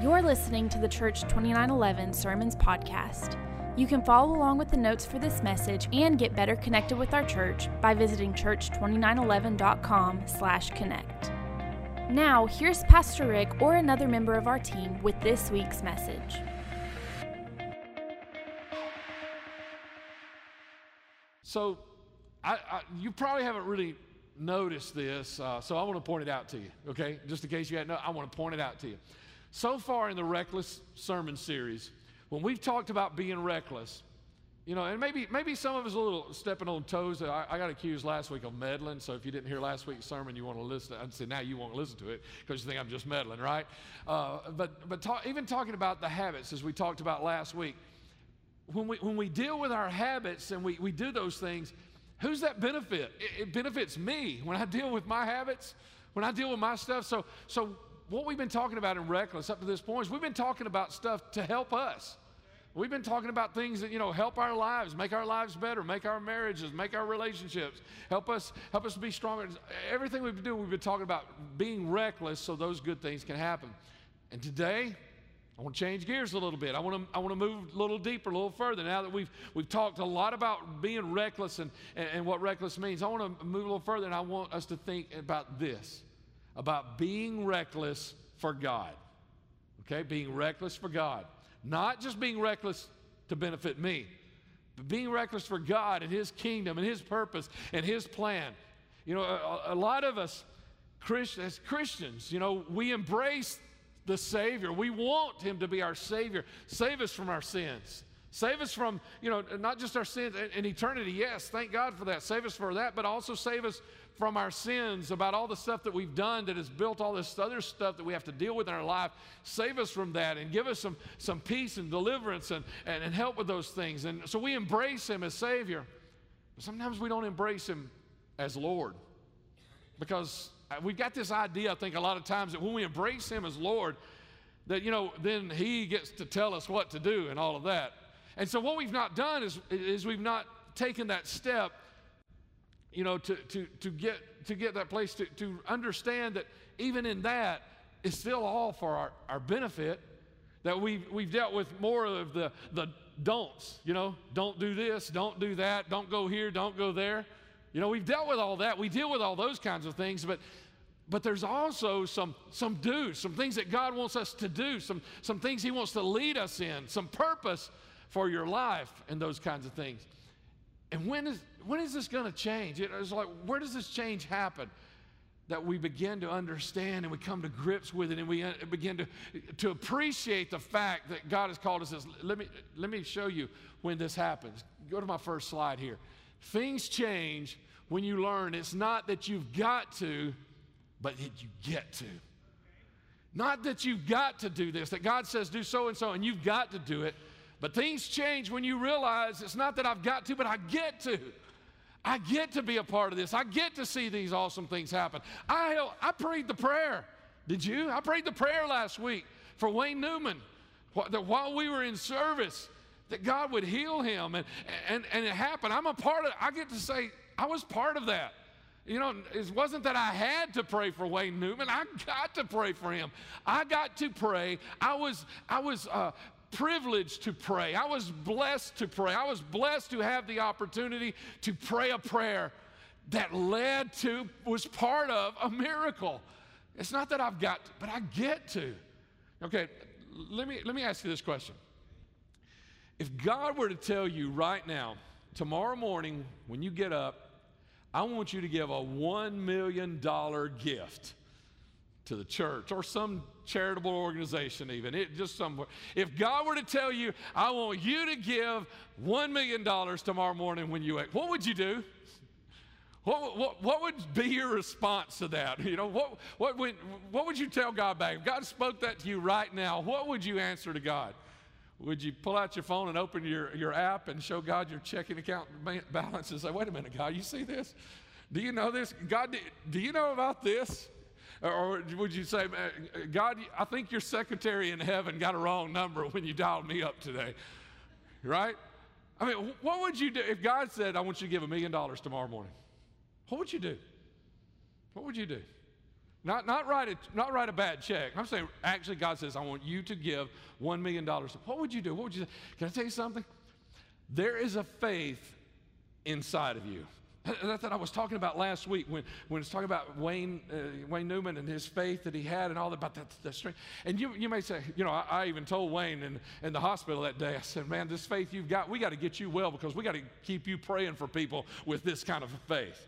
You're listening to the Church 2911 Sermons Podcast. You can follow along with the notes for this message and get better connected with our church by visiting church2911.com/connect. Now, here's Pastor Rick or another member of our team with this week's message. So, you probably haven't really noticed this, so I want to point it out to you, okay? Just in case you hadn't, I want to point it out to you. So far in the Reckless Sermon Series, when we've talked about being reckless, you know, and maybe some of us are a little stepping on toes. I got accused last week of meddling, so if you didn't hear last week's sermon, you want to listen. I'd say now you won't listen to it because you think I'm just meddling, right? But even talking about the habits, as we talked about last week, when we deal with our habits and we do those things, who's that benefit? It benefits me when I deal with my habits, when I deal with my stuff. So what we've been talking about in Reckless up to this point is we've been talking about stuff to help us. We've been talking about things that, you know, help our lives, make our lives better, make our marriages, make our relationships, help us be stronger. Everything we do, we've been talking about being reckless so those good things can happen. And today, I want to change gears a little bit. I want to move a little deeper, a little further. Now that we've talked a lot about being reckless and what reckless means, I want to move a little further, and I want us to think about this, about being reckless for God, okay? Being reckless for God. Not just being reckless to benefit me, but being reckless for God and His kingdom and His purpose and His plan. You know, a lot of us as Christians, you know, we embrace the Savior. We want Him to be our Savior. Save us from our sins. Save us from, you know, not just our sins in eternity. Yes, thank God for that. Save us for that, but also save us from our sins, about all the stuff that we've done that has built all this other stuff that we have to deal with in our life. Save us from that and give us some peace and deliverance and help with those things. And so we embrace Him as Savior, but sometimes we don't embrace Him as Lord, because we've got this idea, I think, a lot of times that when we embrace Him as Lord, that, you know, then He gets to tell us what to do and all of that. And so what we've not done is we've not taken that step, you know, to get that place, to understand that even in that, it's still all for our benefit, that we've dealt with more of the don'ts, you know, don't do this, don't do that, don't go here, don't go there. You know, we've dealt with all that. We deal with all those kinds of things, but there's also some do's, some things that God wants us to do, some things He wants to lead us in, some purpose for your life and those kinds of things. And when is this going to change? It's like, where does this change happen? That we begin to understand and we come to grips with it, and we begin to appreciate the fact that God has called us. Let me show you when this happens. Go to my first slide here. Things change when you learn it's not that you've got to, but that you get to. Not that you've got to do this, that God says do so and you've got to do it. But things change when you realize it's not that I've got to, but I get to. I get to be a part of this. I get to see these awesome things happen. I prayed the prayer. Did you? I prayed the prayer last week for Wayne Newman, that while we were in service, that God would heal him, and it happened. I'm a part of it. I get to say I was part of that. You know, it wasn't that I had to pray for Wayne Newman. I got to pray for him. I got to pray. I was privileged to pray. I was blessed to pray. I was blessed to have the opportunity to pray a prayer that led to, was part of, a miracle. It's not that I've got to, but I get to. Okay, let me ask you this question. If God were to tell you right now, tomorrow morning when you get up, I want you to give a $1 million gift to the church or some charitable organization, even it just somewhere. If God were to tell you, I want you to give $1 million tomorrow morning when you wake, what would you do? What would be your response to that? You know, what would you tell God back? If God spoke that to you right now, what would you answer to God? Would you pull out your phone and open your app and show God your checking account balance and say, wait a minute, God, you see this? Do you know this? God, do you know about this? Or would you say, God, I think your secretary in heaven got a wrong number when you dialed me up today, right? I mean, what would you do if God said, I want you to give $1 million tomorrow morning? What would you do? What would you do? Not write a bad check. I'm saying, actually, God says, I want you to give $1 million. What would you do? What would you say? Can I tell you something? There is a faith inside of you. That's what I was talking about last week when I was talking about Wayne Newman and his faith that he had and all about that strength. And you may say, you know, I even told Wayne in the hospital that day, I said, man, this faith you've got, we got to get you well because we got to keep you praying for people with this kind of faith.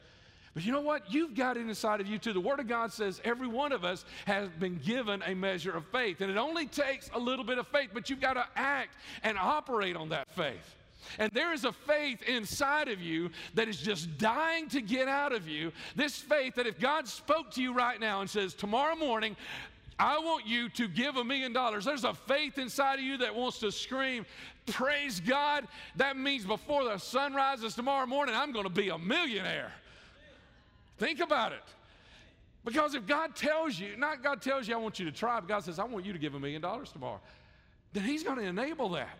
But you know what? You've got it inside of you too. The Word of God says every one of us has been given a measure of faith. And it only takes a little bit of faith, but you've got to act and operate on that faith. And there is a faith inside of you that is just dying to get out of you. This faith that if God spoke to you right now and says, tomorrow morning, I want you to give $1 million. There's a faith inside of you that wants to scream, praise God. That means before the sun rises tomorrow morning, I'm going to be a millionaire. Think about it. Because if God tells you, not God tells you I want you to try, but God says I want you to give $1 million tomorrow, then he's going to enable that.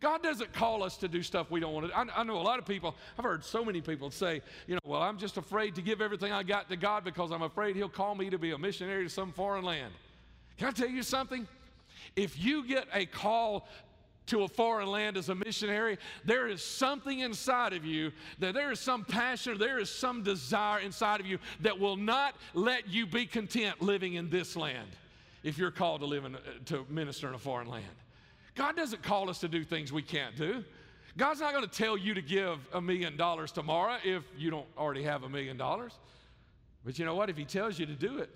God doesn't call us to do stuff we don't want to do. I know a lot of people, I've heard so many people say, you know, well, I'm just afraid to give everything I got to God because I'm afraid he'll call me to be a missionary to some foreign land. Can I tell you something? If you get a call to a foreign land as a missionary, there is something inside of you, that there is some passion, there is some desire inside of you that will not let you be content living in this land if you're called to live to minister in a foreign land. God doesn't call us to do things we can't do. God's not going to tell you to give $1 million tomorrow if you don't already have $1 million. But you know what? If he tells you to do it,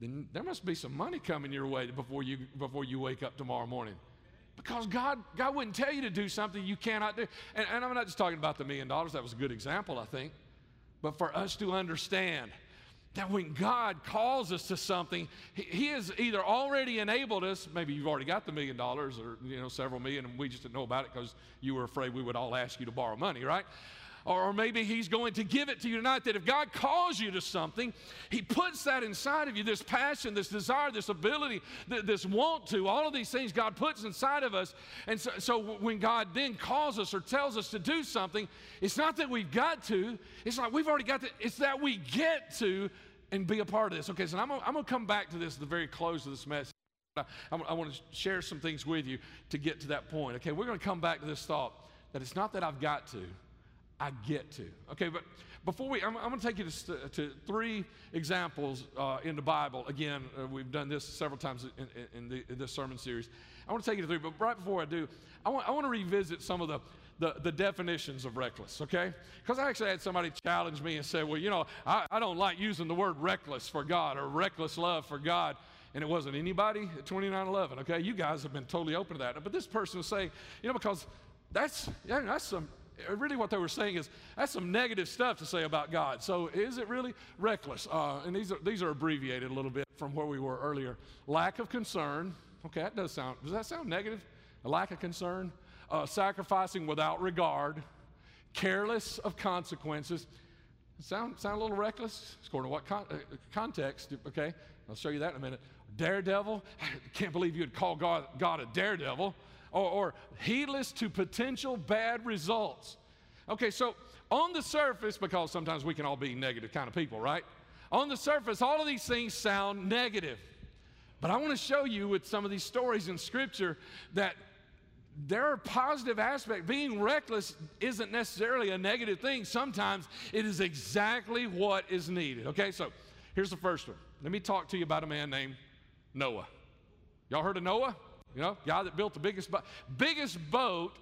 then there must be some money coming your way before you wake up tomorrow morning. Because God wouldn't tell you to do something you cannot do. And I'm not just talking about the $1 million. That was a good example, I think. But for us to understand that when God calls us to something, he has either already enabled us, maybe you've already got the $1 million or, you know, several million, and we just didn't know about it because you were afraid we would all ask you to borrow money, right? Or maybe he's going to give it to you tonight, that if God calls you to something, he puts that inside of you, this passion, this desire, this ability, this want to, all of these things God puts inside of us. And so when God then calls us or tells us to do something, it's not that we've got to, it's like we've already got to, it's that we get to and be a part of this. Okay, so I'm going to come back to this at the very close of this message. I want to share some things with you to get to that point. Okay, we're going to come back to this thought that it's not that I've got to, I get to. Okay, but before I'm going to take you to three examples in the Bible. Again, we've done this several times in this sermon series. I want to take you to three, but right before I do, I want to revisit some of the definitions of reckless, okay? Because I actually had somebody challenge me and say, well, you know, I don't like using the word reckless for God or reckless love for God. And it wasn't anybody at 2911, okay? You guys have been totally open to that. But this person was saying, you know, because that's some... Really what they were saying is, that's some negative stuff to say about God. So is it really reckless? And these are abbreviated a little bit from where we were earlier. Lack of concern. Okay, that does that sound negative? A lack of concern. Sacrificing without regard. Careless of consequences. Sound a little reckless? According to what context, okay? I'll show you that in a minute. Daredevil. I can't believe you'd call God a daredevil. Or heedless to potential bad results. Okay, so on the surface, because sometimes we can all be negative kind of people, right? On the surface, all of these things sound negative. But I want to show you with some of these stories in Scripture that there are positive aspects. Being reckless isn't necessarily a negative thing. Sometimes it is exactly what is needed. Okay, so here's the first one. Let me talk to you about a man named Noah. Y'all heard of Noah? You know, guy that built the biggest boat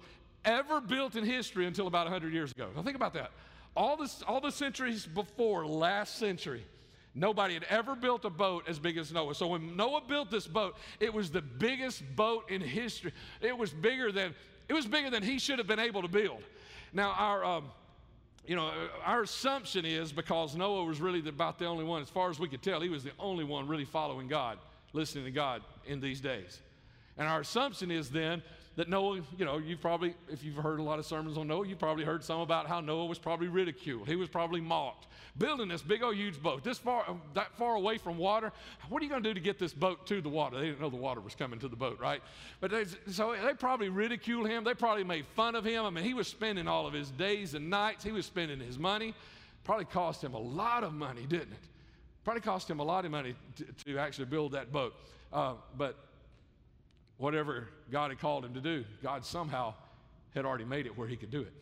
ever built in history until about 100 years ago. Now think about that. All the centuries before last century, nobody had ever built a boat as big as Noah. So when Noah built this boat, it was the biggest boat in history. It was bigger than he should have been able to build. Now our assumption is because Noah was really about the only one, as far as we could tell, he was the only one really following God, listening to God in these days. And our assumption is then that Noah, you know, you probably, if you've heard a lot of sermons on Noah, you probably heard some about how Noah was probably ridiculed. He was probably mocked. Building this big old huge boat, that far away from water, what are you going to do to get this boat to the water? They didn't know the water was coming to the boat, right? But so they probably ridiculed him. They probably made fun of him. I mean, he was spending all of his days and nights. He was spending his money. Probably cost him a lot of money, didn't it? Probably cost him a lot of money to actually build that boat. But whatever God had called him to do, God somehow had already made it where he could do it.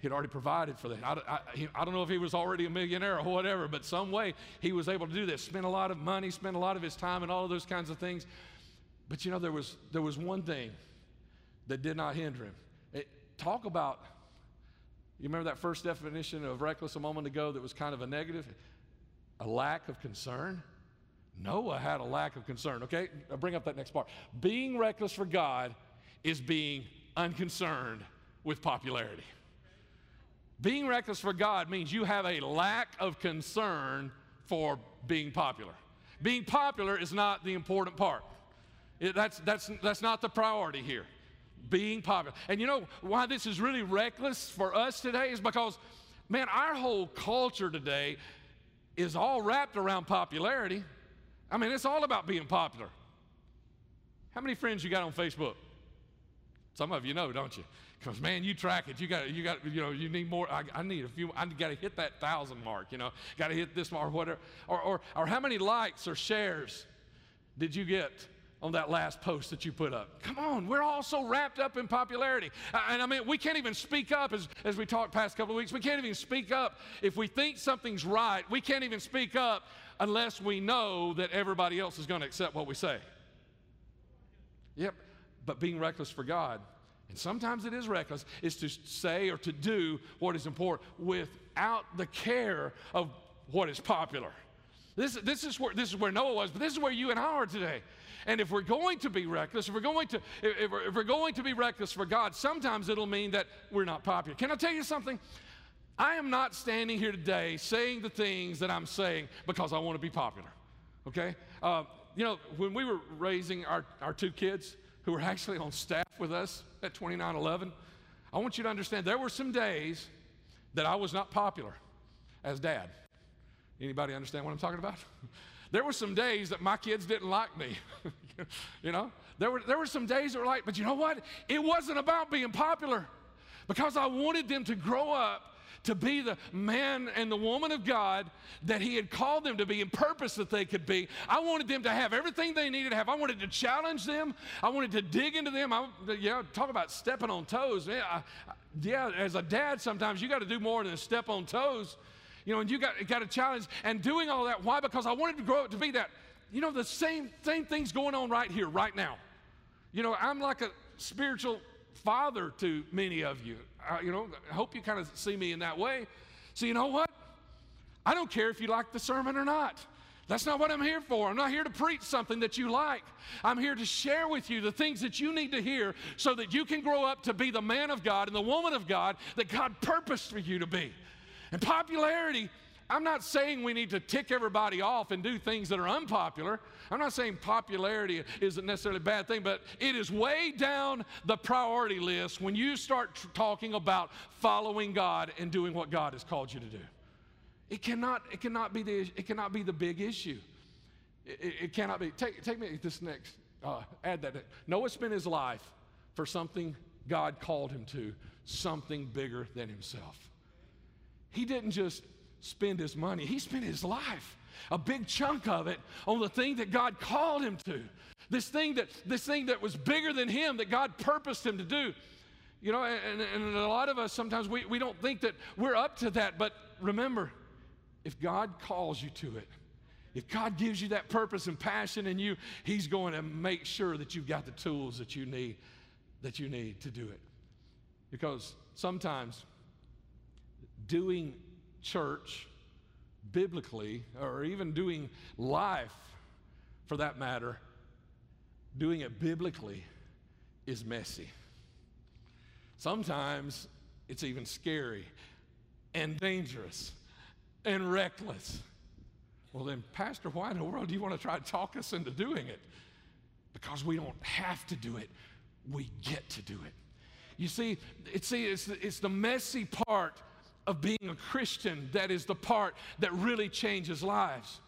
He'd already provided for that. I don't know if he was already a millionaire or whatever, but some way he was able to do this. Spent a lot of money, spent a lot of his time and all of those kinds of things. But you know, there was one thing that did not hinder him. Talk about, you remember that first definition of reckless a moment ago that was kind of a negative? A lack of concern. Noah had a lack of concern, okay? I'll bring up that next part. Being reckless for God is being unconcerned with popularity. Being reckless for God means you have a lack of concern for being popular. Being popular is not the important part. That's not the priority here, being popular. And you know why this is really reckless for us today is because, man, our whole culture today is all wrapped around popularity. I mean, it's all about being popular. How many friends you got on Facebook? Some of you know, don't you? Because, man, you track it. You got, you know, you need more. I need a few. I got to hit that 1,000 mark, you know. Got to hit this mark, or whatever. Or how many likes or shares did you get on that last post that you put up? Come on, we're all so wrapped up in popularity. And I mean, we can't even speak up as we talked past couple of weeks. We can't even speak up if we think something's right. We can't even speak up unless we know that everybody else is going to accept what we say. Yep. But being reckless for God, and sometimes it is reckless, is to say or to do what is important without the care of what is popular. This is where Noah was, but this is where you and I are today. And if we're going to be reckless, if we're going to be reckless for God, sometimes it'll mean that we're not popular. Can I tell you something? I am not standing here today saying the things that I'm saying because I want to be popular, okay? You know, when we were raising our two kids, who were actually on staff with us at 2911, I want you to understand there were some days that I was not popular as dad. Anybody understand what I'm talking about? There were some days that my kids didn't like me. You know, there were some days that were like, but you know what? It wasn't about being popular because I wanted them to grow up to be the man and the woman of God that he had called them to be and purpose that they could be. I wanted them to have everything they needed to have. I wanted to challenge them. I wanted to dig into them. Talk about stepping on toes. Yeah, as a dad, sometimes you got to do more than step on toes. You know, and you got to challenge and doing all that. Why? Because I wanted to grow up to be that. You know, the same thing's going on right here, right now. You know, I'm like a spiritual father to many of you. You know, I hope you kind of see me in that way. So you know what? I don't care if you like the sermon or not. That's not what I'm here for. I'm not here to preach something that you like. I'm here to share with you the things that you need to hear so that you can grow up to be the man of God and the woman of God that God purposed for you to be. And popularity, I'm not saying we need to tick everybody off and do things that are unpopular. I'm not saying popularity isn't necessarily a bad thing, but it is way down the priority list when you start talking about following God and doing what God has called you to do. It cannot be the big issue. It cannot be. Take me this next, add that. Noah spent his life for something God called him to, something bigger than himself. He didn't just spend his money. He spent his life, a big chunk of it, on the thing that God called him to. This thing that was bigger than him, that God purposed him to do. You know, and a lot of us sometimes we don't think that we're up to that, but remember, if God calls you to it, if God gives you that purpose and passion in you, he's going to make sure that you've got the tools that you need to do it. Because sometimes doing church biblically, or even doing life for that matter, doing it biblically is messy. Sometimes it's even scary and dangerous and reckless. Well then, Pastor, why in the world do you want to try to talk us into doing it? Because we don't have to do it. We get to do it. You see, it's the messy part of being a Christian that is the part that really changes lives.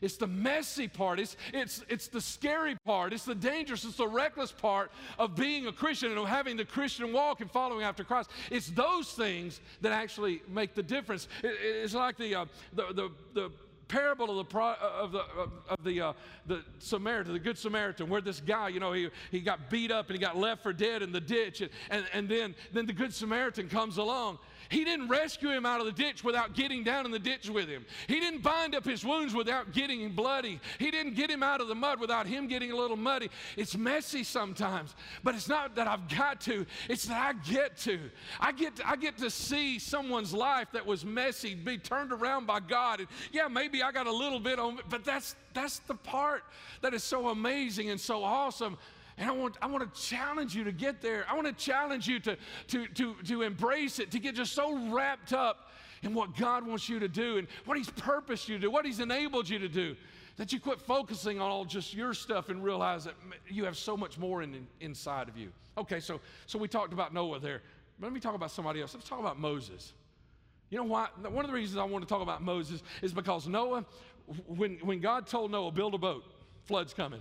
It's the messy part, it's the scary part, it's the dangerous, it's the reckless part of being a Christian and having the Christian walk and following after Christ. It's those things that actually make the difference. It's like the parable of the Samaritan, the Good Samaritan, where this guy, you know, he got beat up and he got left for dead in the ditch, and then the Good Samaritan comes along. He didn't rescue him out of the ditch without getting down in the ditch with him. He didn't bind up his wounds without getting him bloody. He didn't get him out of the mud without him getting a little muddy. It's messy sometimes, but it's not that I've got to. It's that I get to. I get to see someone's life that was messy be turned around by God. And yeah, maybe I got a little bit on it, but that's the part that is so amazing and so awesome. And I want to challenge you to get there. I want to challenge you to embrace it, to get just so wrapped up in what God wants you to do and what He's purposed you to do, what He's enabled you to do, that you quit focusing on all just your stuff and realize that you have so much more inside of you. Okay, so we talked about Noah there. But let me talk about somebody else. Let's talk about Moses. You know why? One of the reasons I want to talk about Moses is because Noah, when God told Noah, build a boat, flood's coming,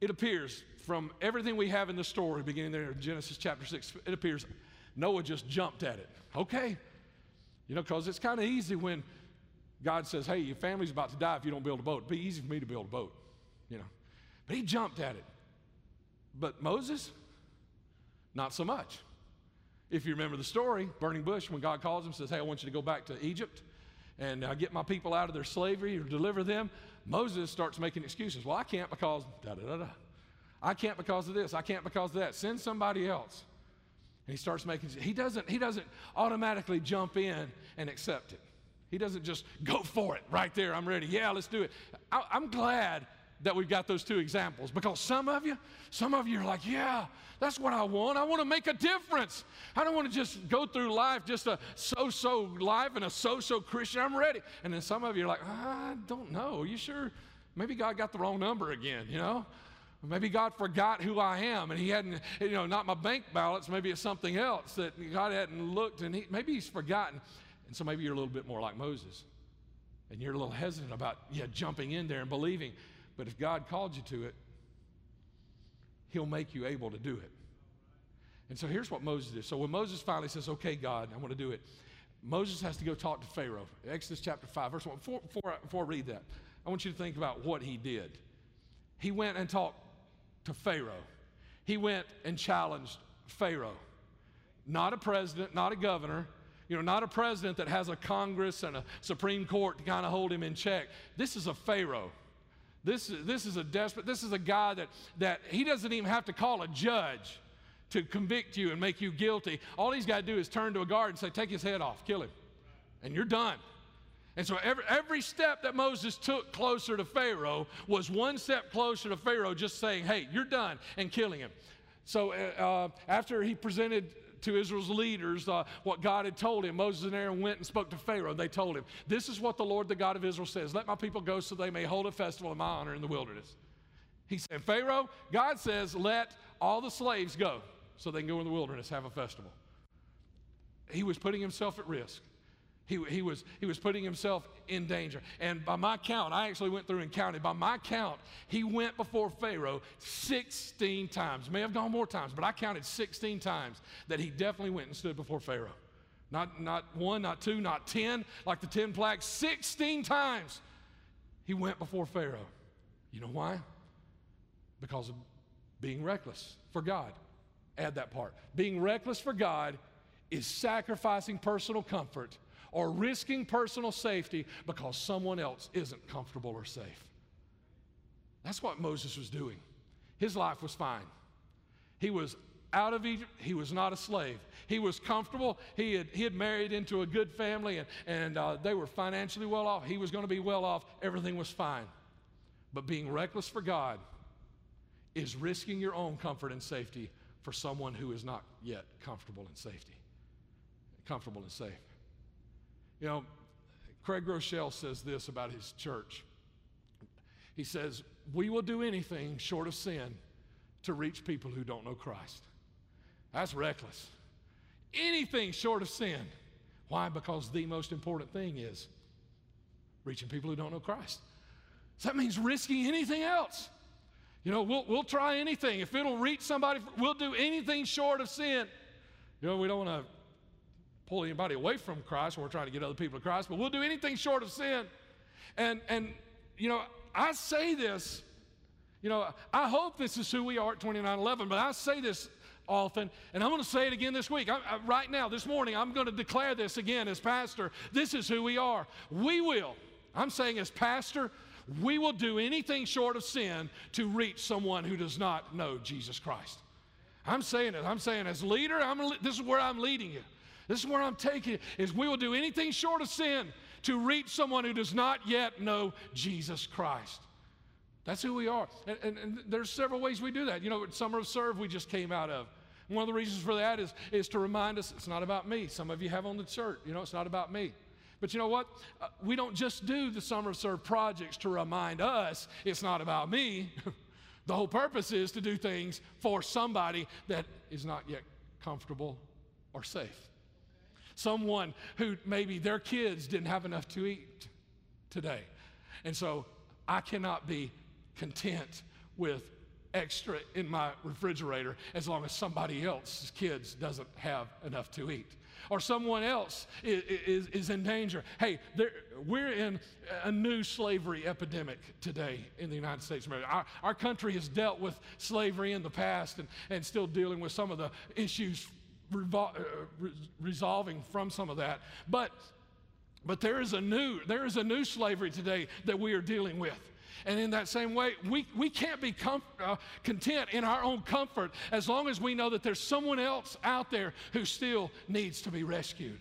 it appears from everything we have in the story, beginning there in Genesis chapter 6, it appears Noah just jumped at it. Okay. You know, because it's kind of easy when God says, hey, your family's about to die if you don't build a boat. It'd be easy for me to build a boat, you know. But he jumped at it. But Moses, not so much. If you remember the story, burning bush, when God calls him, says, hey, I want you to go back to Egypt and get my people out of their slavery or deliver them. Moses starts making excuses. Well, I can't because da-da-da-da. I can't because of this. I can't because of that. Send somebody else. And he starts making, he doesn't automatically jump in and accept it. He doesn't just go for it right there. I'm ready. Yeah, let's do it. I'm glad that we've got those two examples, because some of you are like, yeah, that's what I want. I want to make a difference. I don't want to just go through life, just a so-so life and a so-so Christian. I'm ready. And then some of you are like, I don't know. Are you sure? Maybe God got the wrong number again, you know? Maybe God forgot who I am, and He hadn't, you know, not my bank balance. Maybe it's something else that God hadn't looked, and maybe He's forgotten. And so maybe you're a little bit more like Moses, and you're a little hesitant about jumping in there and believing. But if God called you to it, He'll make you able to do it. And so here's what Moses did. So when Moses finally says, okay, God, I want to do it, Moses has to go talk to Pharaoh. Exodus chapter 5, verse 1. Before I read that, I want you to think about what he did. He went and talked to Pharaoh. He went and challenged Pharaoh. Not a president, not a governor, you know, not a president that has a Congress and a Supreme Court to kind of hold him in check. This is a Pharaoh. This is a desperate, this is a guy that he doesn't even have to call a judge to convict you and make you guilty. All he's got to do is turn to a guard and say, take his head off, kill him, and you're done. And so every step that Moses took closer to Pharaoh was one step closer to Pharaoh just saying, hey, you're done, and killing him. So after he presented to Israel's leaders what God had told him, Moses and Aaron went and spoke to Pharaoh, and they told him, this is what the Lord, the God of Israel, says. Let my people go so they may hold a festival in my honor in the wilderness. He said, Pharaoh, God says, let all the slaves go so they can go in the wilderness, have a festival. He was putting himself at risk. He was putting himself in danger. And by my count, I actually went through and counted. By my count, he went before Pharaoh 16 times. May have gone more times, but I counted 16 times that he definitely went and stood before Pharaoh. Not one, not two, not 10, like the 10 plagues. 16 times he went before Pharaoh. You know why? Because of being reckless for God. Add that part. Being reckless for God is sacrificing personal comfort or risking personal safety because someone else isn't comfortable or safe. That's what Moses was doing. His life was fine. He was out of Egypt. He was not a slave. He was comfortable. He had married into a good family, and they were financially well off. He was going to be well off. Everything was fine. But being reckless for God is risking your own comfort and safety for someone who is not yet comfortable and safe. You know, Craig Groeschel says this about his church. He says, we will do anything short of sin to reach people who don't know Christ. That's reckless. Anything short of sin. Why? Because the most important thing is reaching people who don't know Christ. So that means risking anything else. You know, we'll try anything. If it'll reach somebody, we'll do anything short of sin. You know, we don't want to pull anybody away from Christ, or we're trying to get other people to Christ, but we'll do anything short of sin. And you know, I say this, you know, I hope this is who we are at 2911, but I say this often, and I'm going to say it again this week. Right now, this morning, I'm going to declare this again as pastor. This is who we are. We will, I'm saying as pastor, we will do anything short of sin to reach someone who does not know Jesus Christ. I'm saying it. I'm saying as leader, this is where I'm leading you. This is where I'm taking it, is we will do anything short of sin to reach someone who does not yet know Jesus Christ. That's who we are. And there's several ways we do that. You know, Summer of Serve we just came out of. One of the reasons for that is to remind us it's not about me. Some of you have on the shirt, you know, it's not about me. But you know what? We don't just do the Summer of Serve projects to remind us it's not about me. The whole purpose is to do things for somebody that is not yet comfortable or safe. Someone who maybe their kids didn't have enough to eat today. And so I cannot be content with extra in my refrigerator as long as somebody else's kids doesn't have enough to eat. Or someone else is in danger. Hey, we're in a new slavery epidemic today in the United States of America. Our country has dealt with slavery in the past and still dealing with some of the issues resolving from some of that. But there is a new slavery today that we are dealing with. And in that same way, we can't be content in our own comfort as long as we know that there's someone else out there who still needs to be rescued.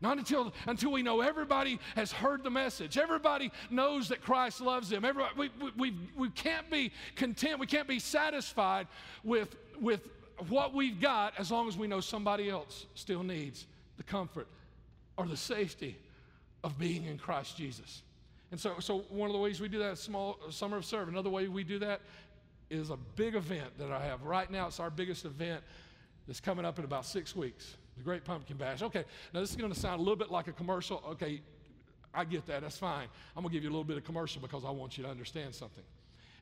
Not until we know everybody has heard the message. Everybody knows that Christ loves them. Everybody, we can't be content. We can't be satisfied with what we've got as long as we know somebody else still needs the comfort or the safety of being in Christ Jesus. And so one of the ways we do that is small Summer of Serve. Another way we do that is a big event that I have. Right now, it's our biggest event that's coming up in about 6 weeks, the Great Pumpkin Bash. Okay, now this is going to sound a little bit like a commercial. Okay, I get that. That's fine. I'm going to give you a little bit of commercial because I want you to understand something.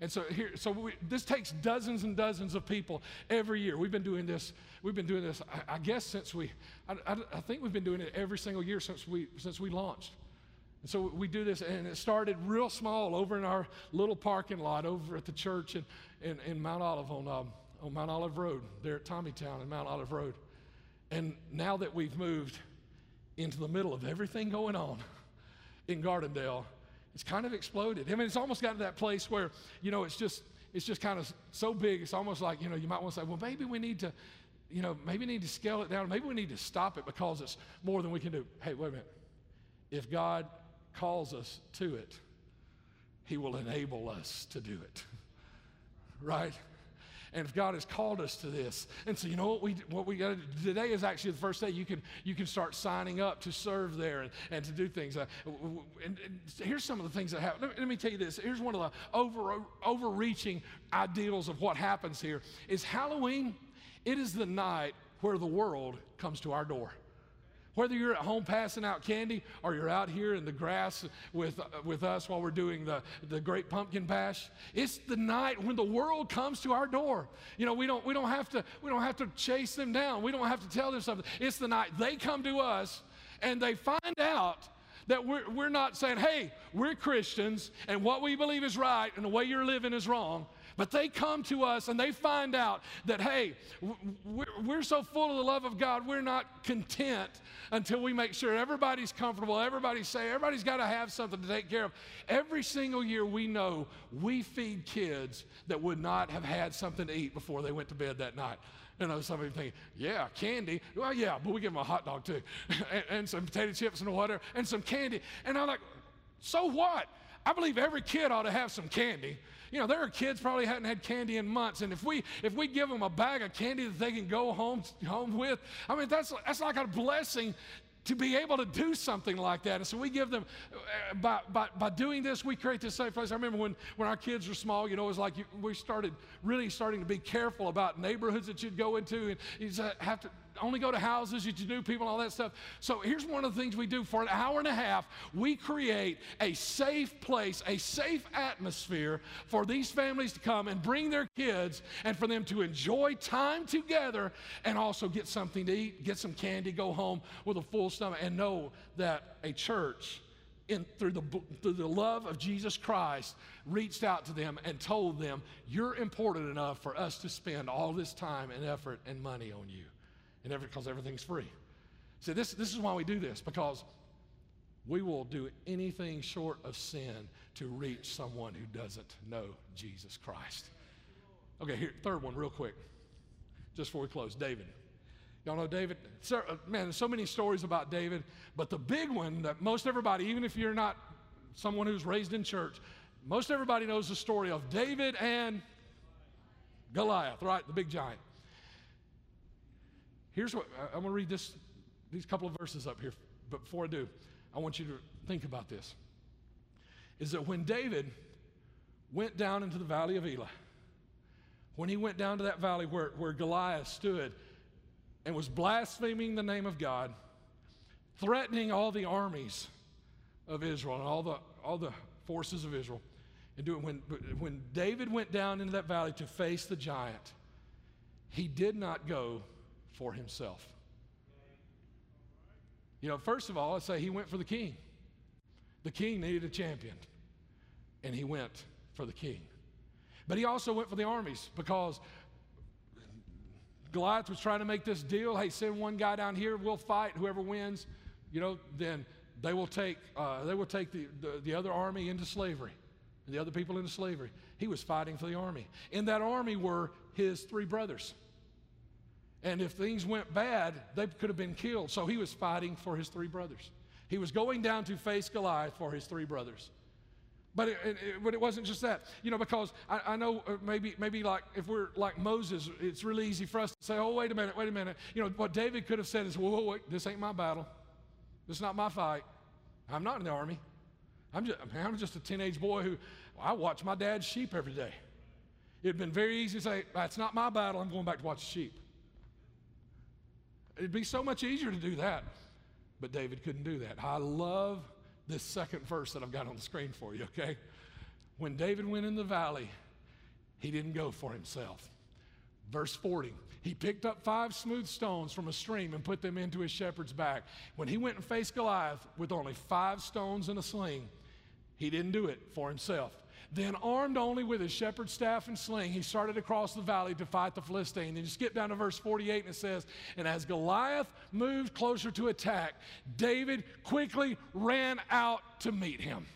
And so here, this takes dozens and dozens of people every year. We've been doing this. We've been doing this. I guess since I think we've been doing it every single year since we launched. And so we do this, and it started real small over in our little parking lot over at the church in Mount Olive on Mount Olive Road, there at Tommytown in Mount Olive Road. And now that we've moved into the middle of everything going on in Gardendale, it's kind of exploded. I mean, it's almost gotten to that place where, you know, it's just kind of so big, it's almost like, you know, you might want to say, well, maybe we need to, you know, maybe we need to scale it down. Maybe we need to stop it because it's more than we can do. Hey, wait a minute. If God calls us to it, He will enable us to do it, right? And if God has called us to this, and so you know what we got to do today is actually the first day you can start signing up to serve there and to do things. And here's some of the things that happen. Let me tell you this. Here's one of the overreaching ideals of what happens here is Halloween. It is the night where the world comes to our door. Whether you're at home passing out candy or you're out here in the grass with us while we're doing the Great Pumpkin Bash, it's the night when the world comes to our door. You know, we don't have to chase them down. We don't have to tell them something. It's the night they come to us and they find out that we're not saying, hey, we're Christians and what we believe is right and the way you're living is wrong. But they come to us and they find out that, hey, we're so full of the love of God, we're not content until we make sure everybody's comfortable, everybody's safe, everybody's got to have something to take care of. Every single year we know we feed kids that would not have had something to eat before they went to bed that night. You know, some of you think, yeah, candy. Well, yeah, but we give them a hot dog too and some potato chips and whatever and some candy. And I'm like, so what? I believe every kid ought to have some candy. You know, there are kids probably hadn't had candy in months, and if we give them a bag of candy that they can go home with, I mean, that's like a blessing to be able to do something like that. And so we give them, by doing this, we create this safe place. I remember when our kids were small, you know, it was like we started really starting to be careful about neighborhoods that you'd go into, and you just have to only go to houses that you knew people and all that stuff. So here's one of the things we do. For an hour and a half, we create a safe place, a safe atmosphere for these families to come and bring their kids and for them to enjoy time together and also get something to eat, get some candy, go home with a full stomach and know that a church through the love of Jesus Christ, reached out to them and told them, you're important enough for us to spend all this time and effort and money on you, and because everything's free. So this is why we do this, because we will do anything short of sin to reach someone who doesn't know Jesus Christ. Okay, here, third one real quick, just before we close. David. Y'all know David? Man, there's so many stories about David, but the big one that most everybody, even if you're not someone who's raised in church, most everybody knows the story of David and Goliath, right? The big giant. Here's what, I'm gonna read these couple of verses up here, but before I do, I want you to think about this. Is that when David went down into the valley of Elah, when he went down to that valley where Goliath stood and was blaspheming the name of God, threatening all the armies of Israel and all the forces of Israel, and when David went down into that valley to face the giant, he did not go for himself. You know, first of all, I'd say he went for the king. The king needed a champion, and he went for the king. But he also went for the armies, because Goliath was trying to make this deal. Hey, send one guy down here, we'll fight. Whoever wins, you know, then they will take the other army into slavery, and the other people into slavery. He was fighting for the army. In that army were his three brothers. And if things went bad, they could have been killed. So he was fighting for his three brothers. He was going down to face Goliath for his three brothers. But it wasn't just that, you know, because I know maybe like if we're like Moses, it's really easy for us to say, oh, wait a minute. You know, what David could have said is, whoa, wait, this ain't my battle. This is not my fight. I'm not in the army. I'm just a teenage boy I watch my dad's sheep every day. It had been very easy to say, that's not my battle. I'm going back to watch the sheep. It'd be so much easier to do that. But David couldn't do that. I love this second verse that I've got on the screen for you, okay? When David went in the valley, he didn't go for himself. Verse 40, he picked up 5 smooth stones from a stream and put them into his shepherd's back. When he went and faced Goliath with only 5 stones and a sling, he didn't do it for himself. Then, armed only with his shepherd's staff and sling, he started across the valley to fight the Philistine. And you skip down to verse 48, and it says, and as Goliath moved closer to attack, David quickly ran out to meet him.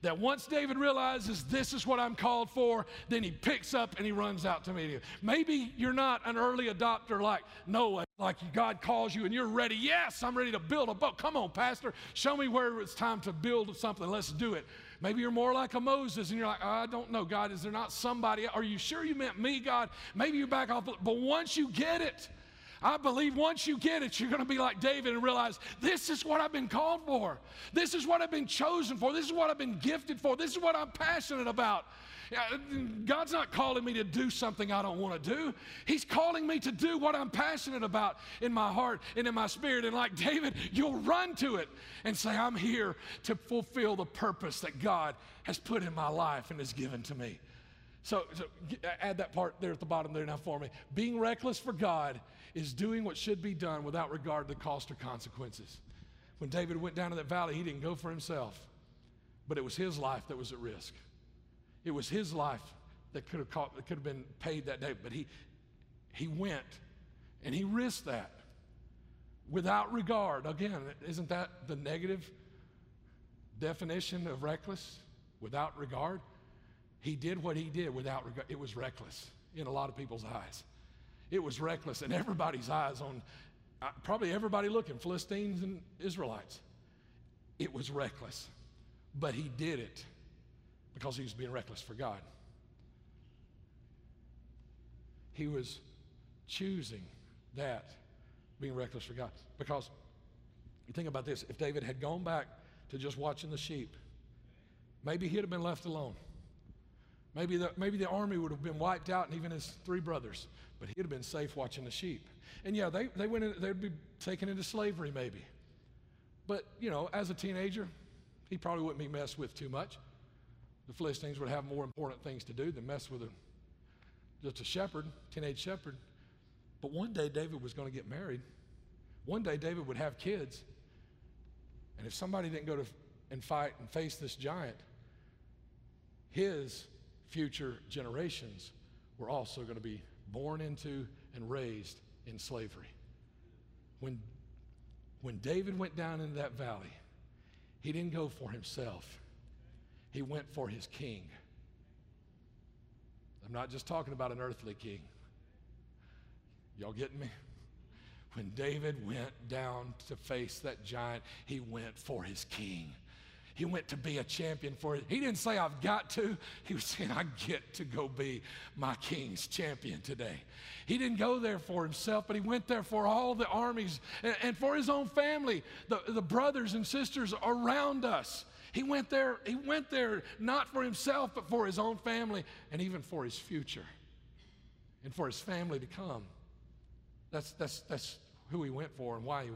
That once David realizes this is what I'm called for, then he picks up and he runs out to meet him. Maybe you're not an early adopter like Noah, like God calls you and you're ready. Yes, I'm ready to build a boat. Come on, pastor, show me where it's time to build something. Let's do it. Maybe you're more like a Moses and you're like, I don't know, God, is there not somebody? Are you sure you meant me, God? Maybe you back off. But once you get it, I believe once you get it, you're going to be like David and realize this is what I've been called for. This is what I've been chosen for. This is what I've been gifted for. This is what I'm passionate about. God's not calling me to do something I don't want to do. He's calling me to do what I'm passionate about in my heart and in my spirit. And like David, you'll run to it and say, I'm here to fulfill the purpose that God has put in my life and has given to me. So add that part there at the bottom there now for me. Being reckless for God is doing what should be done without regard to cost or consequences. When David went down to that valley, he didn't go for himself, but it was his life that was at risk. It was his life that could have been paid that day, but he went and he risked that without regard. Again, isn't that the negative definition of reckless? Without regard? He did what he did without regard. It was reckless in a lot of people's eyes. It was reckless in everybody's eyes, on probably everybody looking, Philistines and Israelites. It was reckless, but he did it because he was being reckless for God. He was choosing that, being reckless for God. Because you think about this, if David had gone back to just watching the sheep, maybe he'd have been left alone. Maybe the army would have been wiped out, and even his three brothers, but he'd have been safe watching the sheep. And yeah, they'd be taken into slavery maybe. But, you know, as a teenager, he probably wouldn't be messed with too much. The Philistines would have more important things to do than mess with just a shepherd, teenage shepherd. But one day David was going to get married. One day David would have kids. And if somebody didn't go to and fight and face this giant, his future generations were also going to be born into and raised in slavery. When David went down into that valley, he didn't go for himself. He went for his king. I'm not just talking about an earthly king. Y'all getting me? When David went down to face that giant, he went for his king. He went to be a champion for it. He didn't say, I've got to. He was saying, I get to go be my king's champion today. He didn't go there for himself, but he went there for all the armies and for his own family, the brothers and sisters around us. He went there not for himself, but for his own family and even for his future and for his family to come. That's who he went for and why he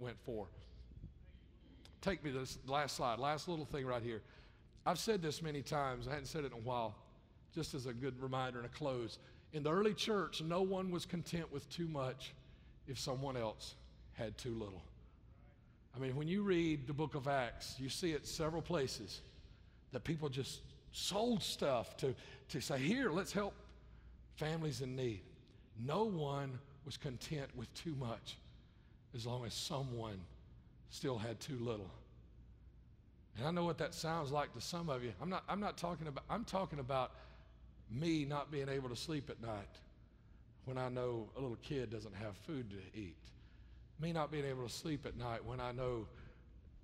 went for. Take me to this last slide, last little thing right here. I've said this many times. I hadn't said it in a while, just as a good reminder and a close. In the early church, no one was content with too much if someone else had too little. I mean, when you read the book of Acts, you see it several places that people just sold stuff to say, here, let's help families in need. No one was content with too much as long as someone still had too little. And I know what that sounds like to some of you. I'm talking about me not being able to sleep at night when I know a little kid doesn't have food to eat. Me not being able to sleep at night when I know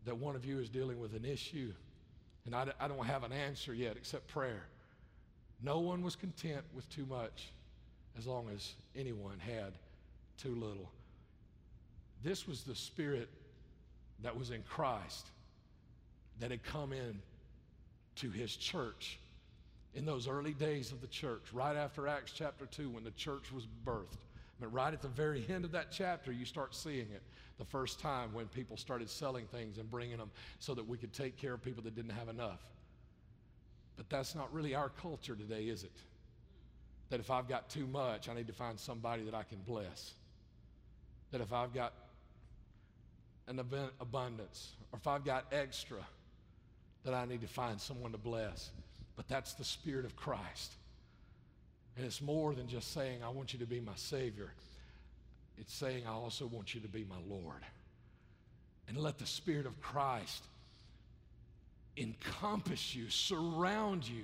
that one of you is dealing with an issue and I don't have an answer yet except prayer. No one was content with too much as long as anyone had too little. This was the spirit that was in Christ that had come in to his church in those early days of the church, right after Acts chapter 2 when the church was birthed. I mean, right at the very end of that chapter, you start seeing it the first time when people started selling things and bringing them so that we could take care of people that didn't have enough. But that's not really our culture today, is it? That if I've got too much, I need to find somebody that I can bless. That if I've got an abundance, or if I've got extra, that I need to find someone to bless. But that's the spirit of Christ. And it's more than just saying, I want you to be my Savior. It's saying, I also want you to be my Lord. And let the spirit of Christ encompass you, surround you,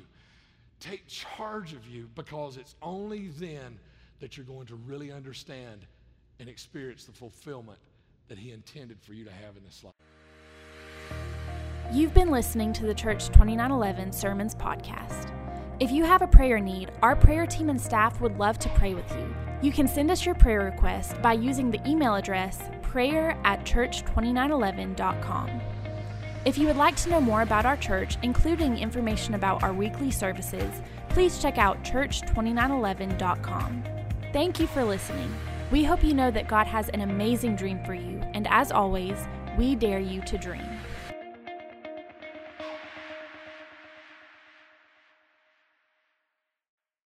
take charge of you, because it's only then that you're going to really understand and experience the fulfillment that he intended for you to have in this life. You've been listening to the Church 2911 Sermons Podcast. If you have a prayer need, our prayer team and staff would love to pray with you. You can send us your prayer request by using the email address prayer@church2911.com. If you would like to know more about our church, including information about our weekly services, please check out church2911.com. Thank you for listening. We hope you know that God has an amazing dream for you, and as always, we dare you to dream.